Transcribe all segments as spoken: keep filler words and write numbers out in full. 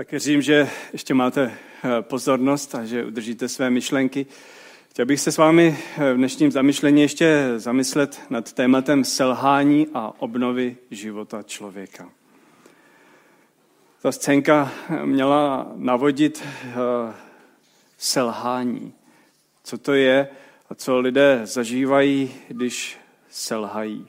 Tak věřím, že ještě máte pozornost a že udržíte své myšlenky. Chtěl bych se s vámi v dnešním zamyšlení ještě zamyslet nad tématem selhání a obnovy života člověka. Ta scénka měla navodit selhání. Co to je a co lidé zažívají, když selhají.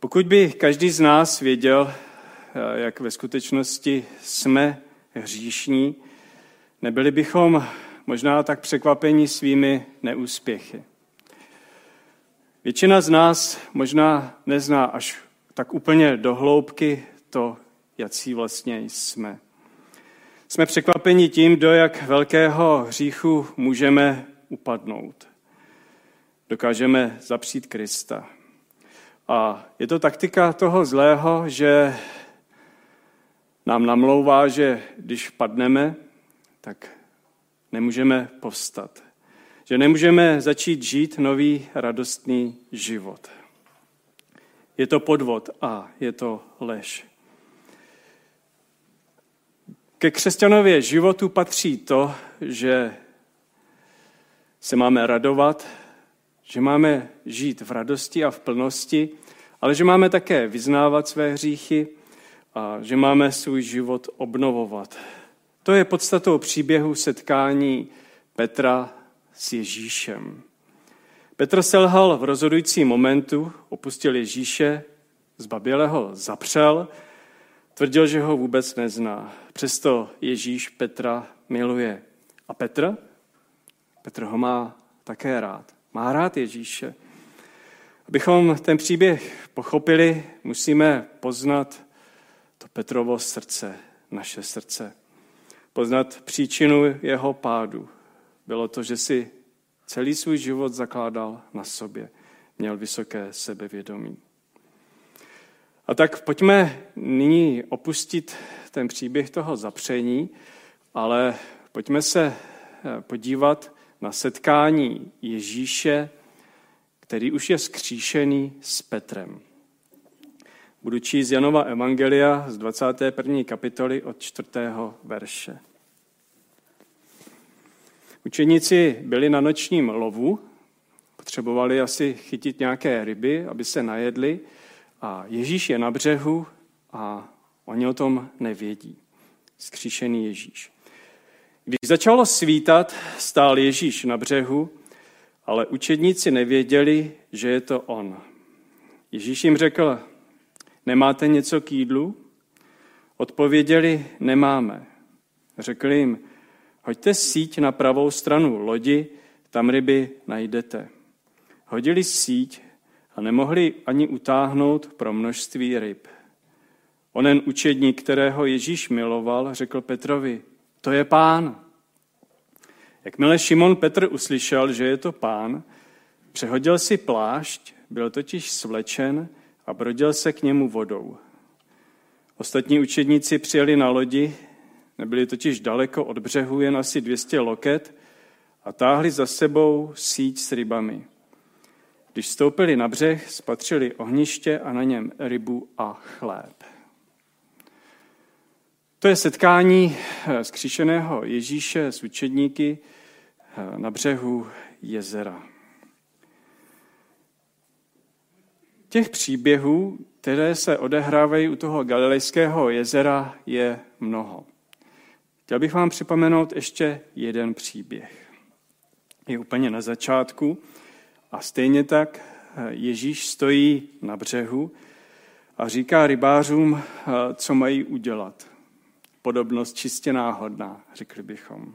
Pokud by každý z nás věděl, jak ve skutečnosti jsme hříšní, nebyli bychom možná tak překvapeni svými neúspěchy. Většina z nás možná nezná až tak úplně do hloubky to, jací vlastně jsme. Jsme překvapeni tím, do jak velkého hříchu můžeme upadnout. Dokážeme zapřít Krista. A je to taktika toho zlého, že nám namlouvá, že když padneme, tak nemůžeme povstat. Že nemůžeme začít žít nový radostný život. Je to podvod a je to lež. Ke křesťanově životu patří to, že se máme radovat, že máme žít v radosti a v plnosti, ale že máme také vyznávat své hříchy a že máme svůj život obnovovat. To je podstatou příběhu setkání Petra s Ježíšem. Petr selhal v rozhodujícím momentu, opustil Ježíše, zbaběle ho zapřel, tvrdil, že ho vůbec nezná. Přesto Ježíš Petra miluje. A Petr? Petr ho má také rád. Má rád Ježíše. Abychom ten příběh pochopili, musíme poznat to Petrovo srdce, naše srdce. Poznat příčinu jeho pádu. Bylo to, že si celý svůj život zakládal na sobě. Měl vysoké sebevědomí. A tak pojďme nyní opustit ten příběh toho zapření, ale pojďme se podívat na setkání Ježíše, který už je vzkříšený s Petrem. Budu číst Janova evangelia z dvacáté první kapitoly od čtvrtého verše. Učeníci byli na nočním lovu, potřebovali asi chytit nějaké ryby, aby se najedli, a Ježíš je na břehu a oni o tom nevědí. Vzkříšený Ježíš. Když začalo svítat, stál Ježíš na břehu, ale učedníci nevěděli, že je to on. Ježíš jim řekl, nemáte něco k jídlu? Odpověděli, nemáme. Řekl jim, hoďte síť na pravou stranu lodi, tam ryby najdete. Hodili síť a nemohli ani utáhnout pro množství ryb. Onen učedník, kterého Ježíš miloval, řekl Petrovi, to je Pán. Jakmile Šimon Petr uslyšel, že je to Pán, přehodil si plášť, byl totiž svlečen a brodil se k němu vodou. Ostatní učedníci přijeli na lodi, nebyli totiž daleko od břehu, jen asi dvě stě loket, a táhli za sebou síť s rybami. Když stoupili na břeh, spatřili ohniště a na něm rybu a chléb. To je setkání vzkříšeného Ježíše s učedníky na břehu jezera. Těch příběhů, které se odehrávají u toho Galilejského jezera, je mnoho. Chtěl bych vám připomenout ještě jeden příběh. Je úplně na začátku. A stejně tak Ježíš stojí na břehu a říká rybářům, co mají udělat. Podobnost čistě náhodná, řekli bychom.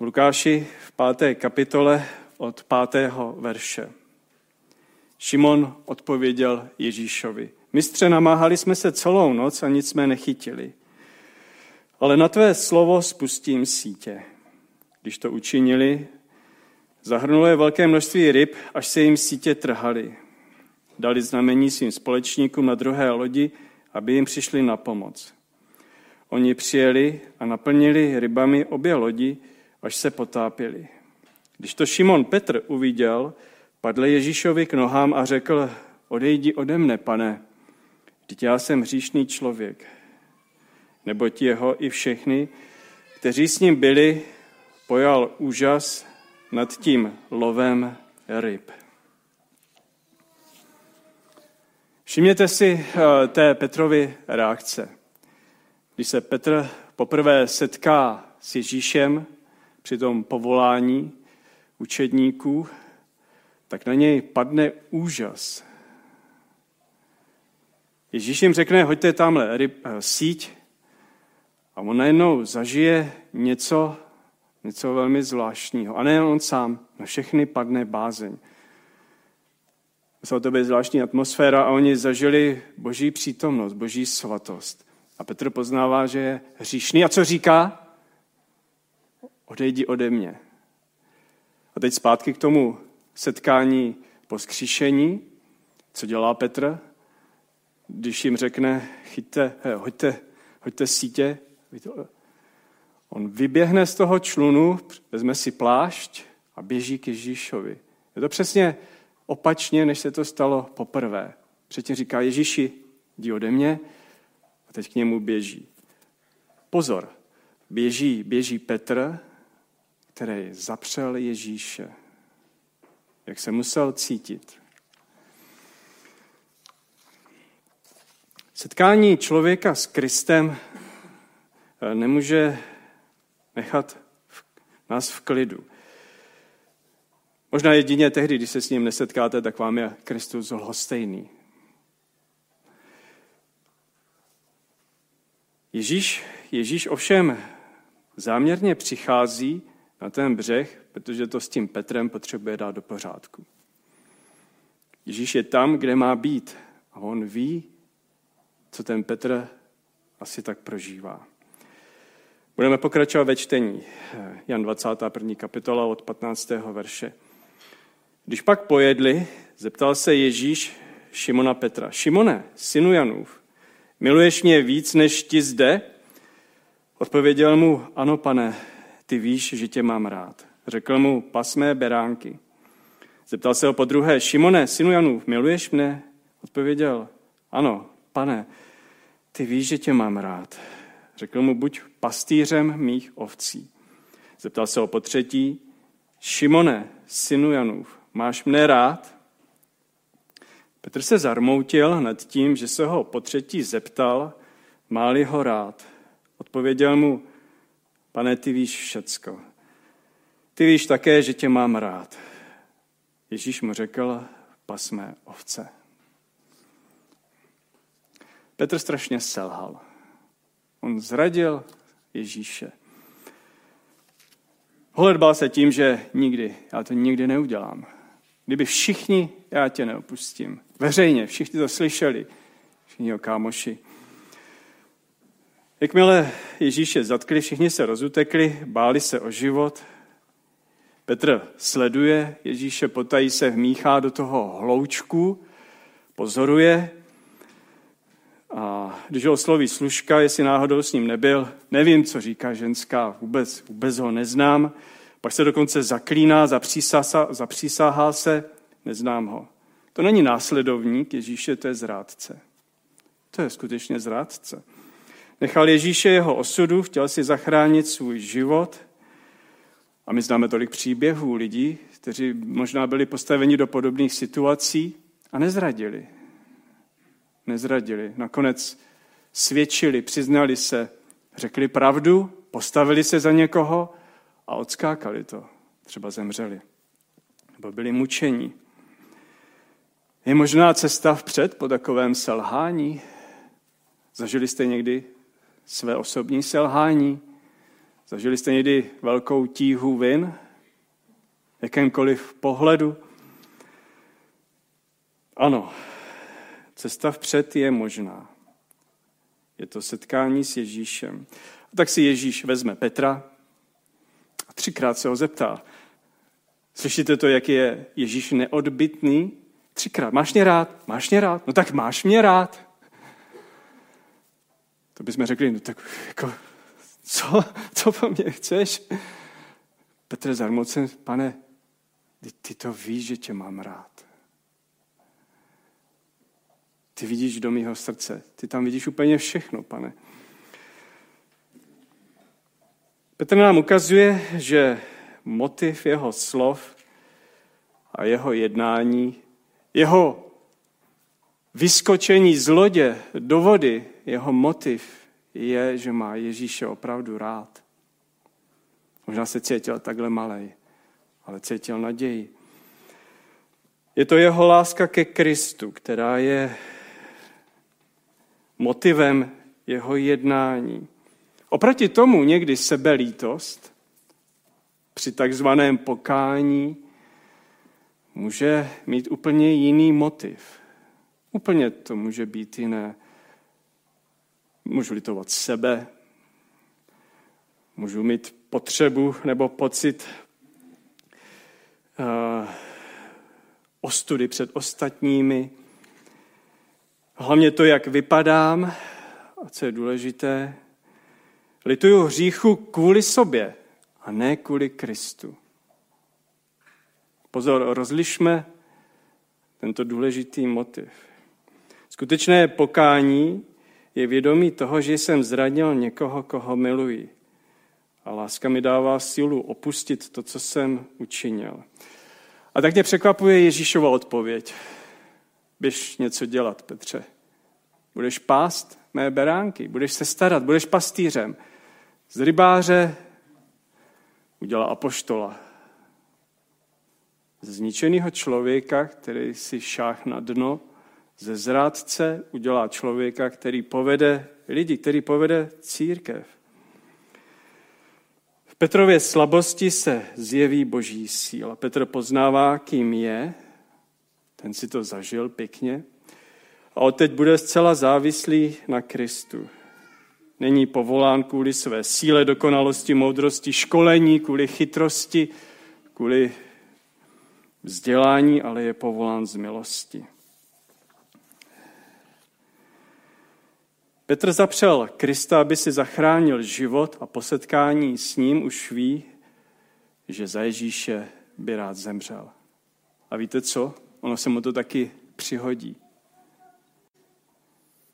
V Lukáši v páté kapitole od pátého verše. Šimon odpověděl Ježíšovi, mistře, namáhali jsme se celou noc a nic jsme nechytili, ale na tvé slovo spustím sítě. Když to učinili, zahrnulo je velké množství ryb, až se jim sítě trhaly. Dali znamení svým společníkům na druhé lodi, aby jim přišli na pomoc. Oni přijeli a naplnili rybami obě lodi, až se potápěli. Když to Šimon Petr uviděl, padl Ježíšovi k nohám a řekl, odejdi ode mne, Pane, Vždyť já jsem hříšný člověk, neboť jeho i všechny, kteří s ním byli, pojal úžas nad tím lovem ryb. Všimněte si té Petrovy reakce. Když se Petr poprvé setká s Ježíšem při tom povolání učedníků, tak na něj padne úžas. Ježíš jim řekne, hoďte tamhle ryb, síť, a on najednou zažije něco, něco velmi zvláštního. A nejen on sám, na všechny padne bázeň. Musela to být zvláštní atmosféra a oni zažili boží přítomnost, boží svatost. A Petr poznává, že je hříšný. A co říká? Odejdi ode mě. A teď zpátky k tomu setkání po vzkříšení. Co dělá Petr? Když jim řekne, chyťte, he, hoďte, hoďte sítě. On vyběhne z toho člunu, vezme si plášť a běží k Ježíšovi. Je to přesně opačně, než se to stalo poprvé. Předtím říká Ježíši, jdi ode mě, a teď k němu běží. Pozor, běží, běží Petr, který zapřel Ježíše. Jak se musel cítit. Setkání člověka s Kristem nemůže nechat nás v klidu. Možná jedině tehdy, když se s ním nesetkáte, tak vám je Kristus lhostejný. Ježíš, Ježíš ovšem záměrně přichází na ten břeh, protože to s tím Petrem potřebuje dát do pořádku. Ježíš je tam, kde má být, a on ví, co ten Petr asi tak prožívá. Budeme pokračovat ve čtení. Jan dvacátá první kapitola od patnáctého verše. Když pak pojedli, zeptal se Ježíš Šimona Petra. Šimone, synu Janův, miluješ mě víc, než ti zde? Odpověděl mu, ano, pane, ty víš, že tě mám rád. Řekl mu, pas mé beránky. Zeptal se ho podruhé, Šimone, synu Janův, miluješ mne? Odpověděl, ano, pane, ty víš, že tě mám rád. Řekl mu, buď pastýřem mých ovcí. Zeptal se ho potřetí, Šimone, synu Janův, máš mne rád? Petr se zarmoutil nad tím, že se ho potřetí zeptal, má-li ho rád. Odpověděl mu, pane, ty víš všecko. Ty víš také, že tě mám rád. Ježíš mu řekl, pas mé ovce. Petr strašně selhal. On zradil Ježíše. Holedbal se tím, že nikdy, já to nikdy neudělám. Kdyby všichni, já tě neopustím. Veřejně, všichni to slyšeli. Všichni jeho kámoši. Jakmile Ježíše zatkli, všichni se rozutekli, báli se o život. Petr sleduje Ježíše, potají se vmíchá do toho hloučku, pozoruje. A když ho osloví služka, jestli náhodou s ním nebyl, nevím, co říká ženská, vůbec, vůbec ho neznám. Pak se dokonce zaklíná, zapřísahá se, neznám ho. To není následovník Ježíše, to je zrádce. To je skutečně zrádce. Nechal Ježíše jeho osudu, chtěl si zachránit svůj život. A my známe tolik příběhů lidí, kteří možná byli postaveni do podobných situací a nezradili. Nezradili. Nakonec svědčili, přiznali se, řekli pravdu, postavili se za někoho a odskákali to. Třeba zemřeli. Nebo byli mučeni. Je možná cesta vpřed po takovém selhání? Zažili jste někdy své osobní selhání? Zažili jste někdy velkou tíhu vin? Jakémkoliv pohledu? Ano. Cesta vpřed je možná. Je to setkání s Ježíšem. A tak si Ježíš vezme Petra a třikrát se ho zeptá. Slyšíte to, jak je Ježíš neodbytný? Třikrát. Máš mě rád? Máš mě rád? No tak máš mě rád. To bychom řekli, no tak jako, co? Co po mně chceš? Petr zarmoucen, pane, ty to víš, že tě mám rád. Ty vidíš do mého srdce. Ty tam vidíš úplně všechno, Pane. Petr nám ukazuje, že motiv jeho slov a jeho jednání, jeho vyskočení z lodě do vody, jeho motiv je, že má Ježíše opravdu rád. Možná se cítil takhle malej, ale cítil naději. Je to jeho láska ke Kristu, která je motivem jeho jednání. Oproti tomu někdy sebelítost při takzvaném pokání může mít úplně jiný motiv. Úplně to může být jiné. Můžu litovat sebe, můžu mít potřebu nebo pocit uh, ostudy před ostatními. Hlavně to, jak vypadám, a co je důležité, lituju hříchu kvůli sobě a ne kvůli Kristu. Pozor, rozlišme tento důležitý motiv. Skutečné pokání je vědomí toho, že jsem zradil někoho, koho miluji. A láska mi dává sílu opustit to, co jsem učinil. A tak mě překvapuje Ježíšova odpověď. Běž něco dělat, Petře. Budeš pást mé beránky, budeš se starat, budeš pastýřem. Z rybáře udělá apoštola. Z zničeného člověka, který si šáh na dno, ze zrádce udělá člověka, který povede lidi, který povede církev. V Petrově slabosti se zjeví boží síla. Petr poznává, kým je, ten si to zažil pěkně, a odteď bude zcela závislý na Kristu. Není povolán kvůli své síle, dokonalosti, moudrosti, školení, kvůli chytrosti, kvůli vzdělání, ale je povolán z milosti. Petr zapřel Krista, aby si zachránil život, a po setkání s ním už ví, že za Ježíše by rád zemřel. A víte co? Ono se mu to taky přihodí.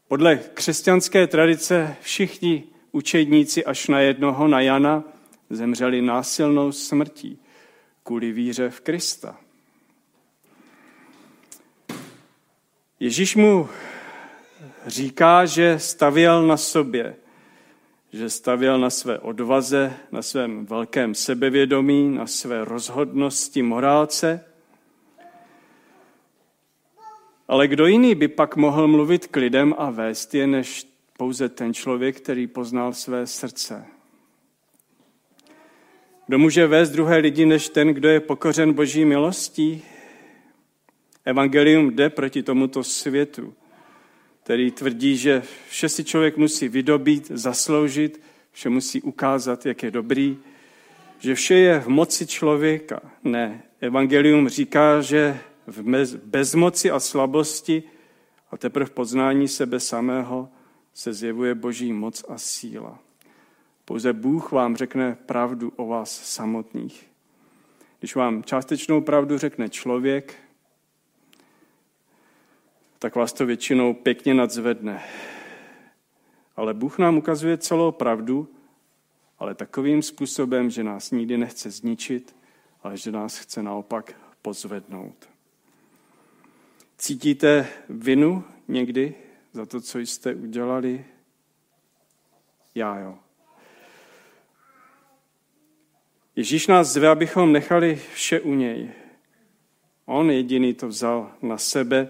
Podle křesťanské tradice všichni učedníci až na jednoho, na Jana, zemřeli násilnou smrtí kvůli víře v Krista. Ježíš mu říká, že stavěl na sobě, že stavěl na své odvaze, na svém velkém sebevědomí, na své rozhodnosti, morálce. Ale kdo jiný by pak mohl mluvit k lidem a vést je, než pouze ten člověk, který poznal své srdce? Kdo může vést druhé lidi, než ten, kdo je pokořen boží milostí? Evangelium jde proti tomuto světu, který tvrdí, že vše si člověk musí vydobít, zasloužit, vše musí ukázat, jak je dobrý, že vše je v moci člověka. Ne, evangelium říká, že v bezmoci a slabosti a teprve poznání sebe samého se zjevuje boží moc a síla. Pouze Bůh vám řekne pravdu o vás samotných. Když vám částečnou pravdu řekne člověk, tak vás to většinou pěkně nadzvedne. Ale Bůh nám ukazuje celou pravdu, ale takovým způsobem, že nás nikdy nechce zničit, ale že nás chce naopak pozvednout. Cítíte vinu někdy za to, co jste udělali? Já jo. Ježíš nás zve, abychom nechali vše u něj. On jediný to vzal na sebe.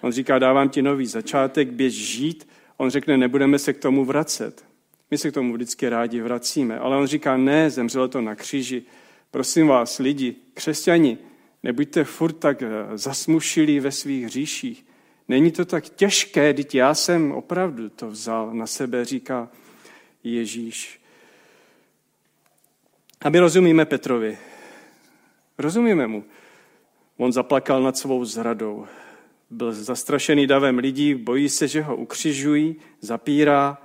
On říká, dávám ti nový začátek, běž žít. On řekne, nebudeme se k tomu vracet. My se k tomu vždycky rádi vracíme. Ale on říká, ne, zemřelo to na kříži. Prosím vás, lidi, křesťani, nebuďte furt tak zasmušilí ve svých hříších. Není to tak těžké, vždyť já jsem opravdu to vzal na sebe, říká Ježíš. A my rozumíme Petrovi. Rozumíme mu. On zaplakal nad svou zradou. Byl zastrašený davem lidí, bojí se, že ho ukřižují, zapírá.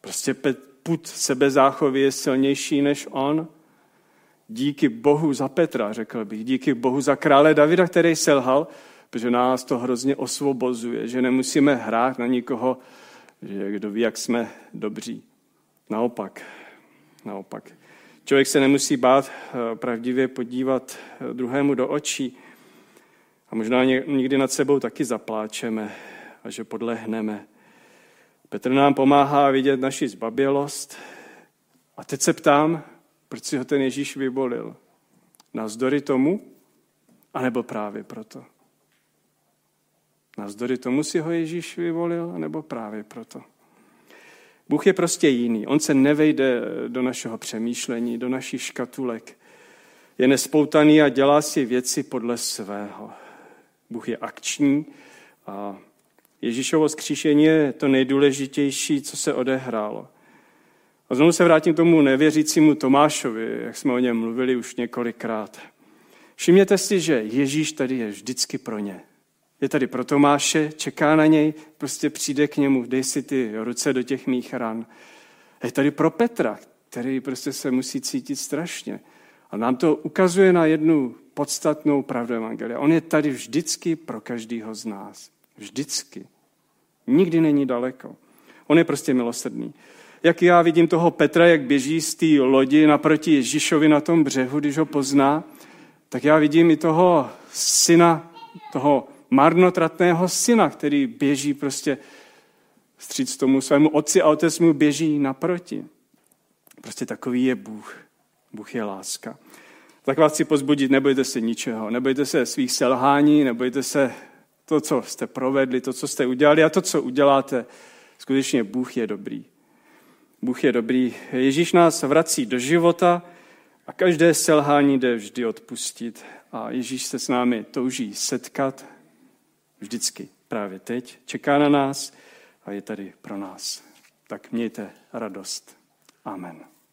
Prostě pud sebezáchovy je silnější než on. Díky Bohu za Petra, řekl bych, díky Bohu za krále Davida, který selhal, protože nás to hrozně osvobozuje, že nemusíme hrát na nikoho, že kdo ví, jak jsme dobří. Naopak, naopak. Člověk se nemusí bát pravdivě podívat druhému do očí a možná někdy nad sebou taky zapláčeme a že podlehneme. Petr nám pomáhá vidět naši zbabělost a teď se ptám, proč si ho ten Ježíš vyvolil. Navzdory tomu, anebo právě proto? Navzdory tomu si ho Ježíš vyvolil, anebo právě proto? Bůh je prostě jiný. On se nevejde do našeho přemýšlení, do našich škatulek. Je nespoutaný a dělá si věci podle svého. Bůh je akční a Ježíšovo zkříšení je to nejdůležitější, co se odehrálo. A znovu se vrátím k tomu nevěřícímu Tomášovi, jak jsme o něm mluvili už několikrát. Všimněte si, že Ježíš tady je vždycky pro ně. Je tady pro Tomáše, čeká na něj, prostě přijde k němu, dej si ty ruce do těch mých ran. Je tady pro Petra, který prostě se musí cítit strašně. A nám to ukazuje na jednu podstatnou pravdu evangelia. On je tady vždycky pro každého z nás. Vždycky. Nikdy není daleko. On je prostě milosrdný. Jak já vidím toho Petra, jak běží z té lodi naproti Ježíšovi na tom břehu, když ho pozná, tak já vidím i toho syna, toho marnotratného syna, který běží prostě vstříc tomu svému otci a otec mu běží naproti. Prostě takový je Bůh. Bůh je láska. Tak vás chci pozbudit, nebojte se ničeho, nebojte se svých selhání, nebojte se to, co jste provedli, to, co jste udělali a to, co uděláte. Skutečně Bůh je dobrý. Bůh je dobrý. Ježíš nás vrací do života a každé selhání jde vždy odpustit. A Ježíš se s námi touží setkat vždycky, právě teď. Čeká na nás a je tady pro nás. Tak mějte radost. Amen.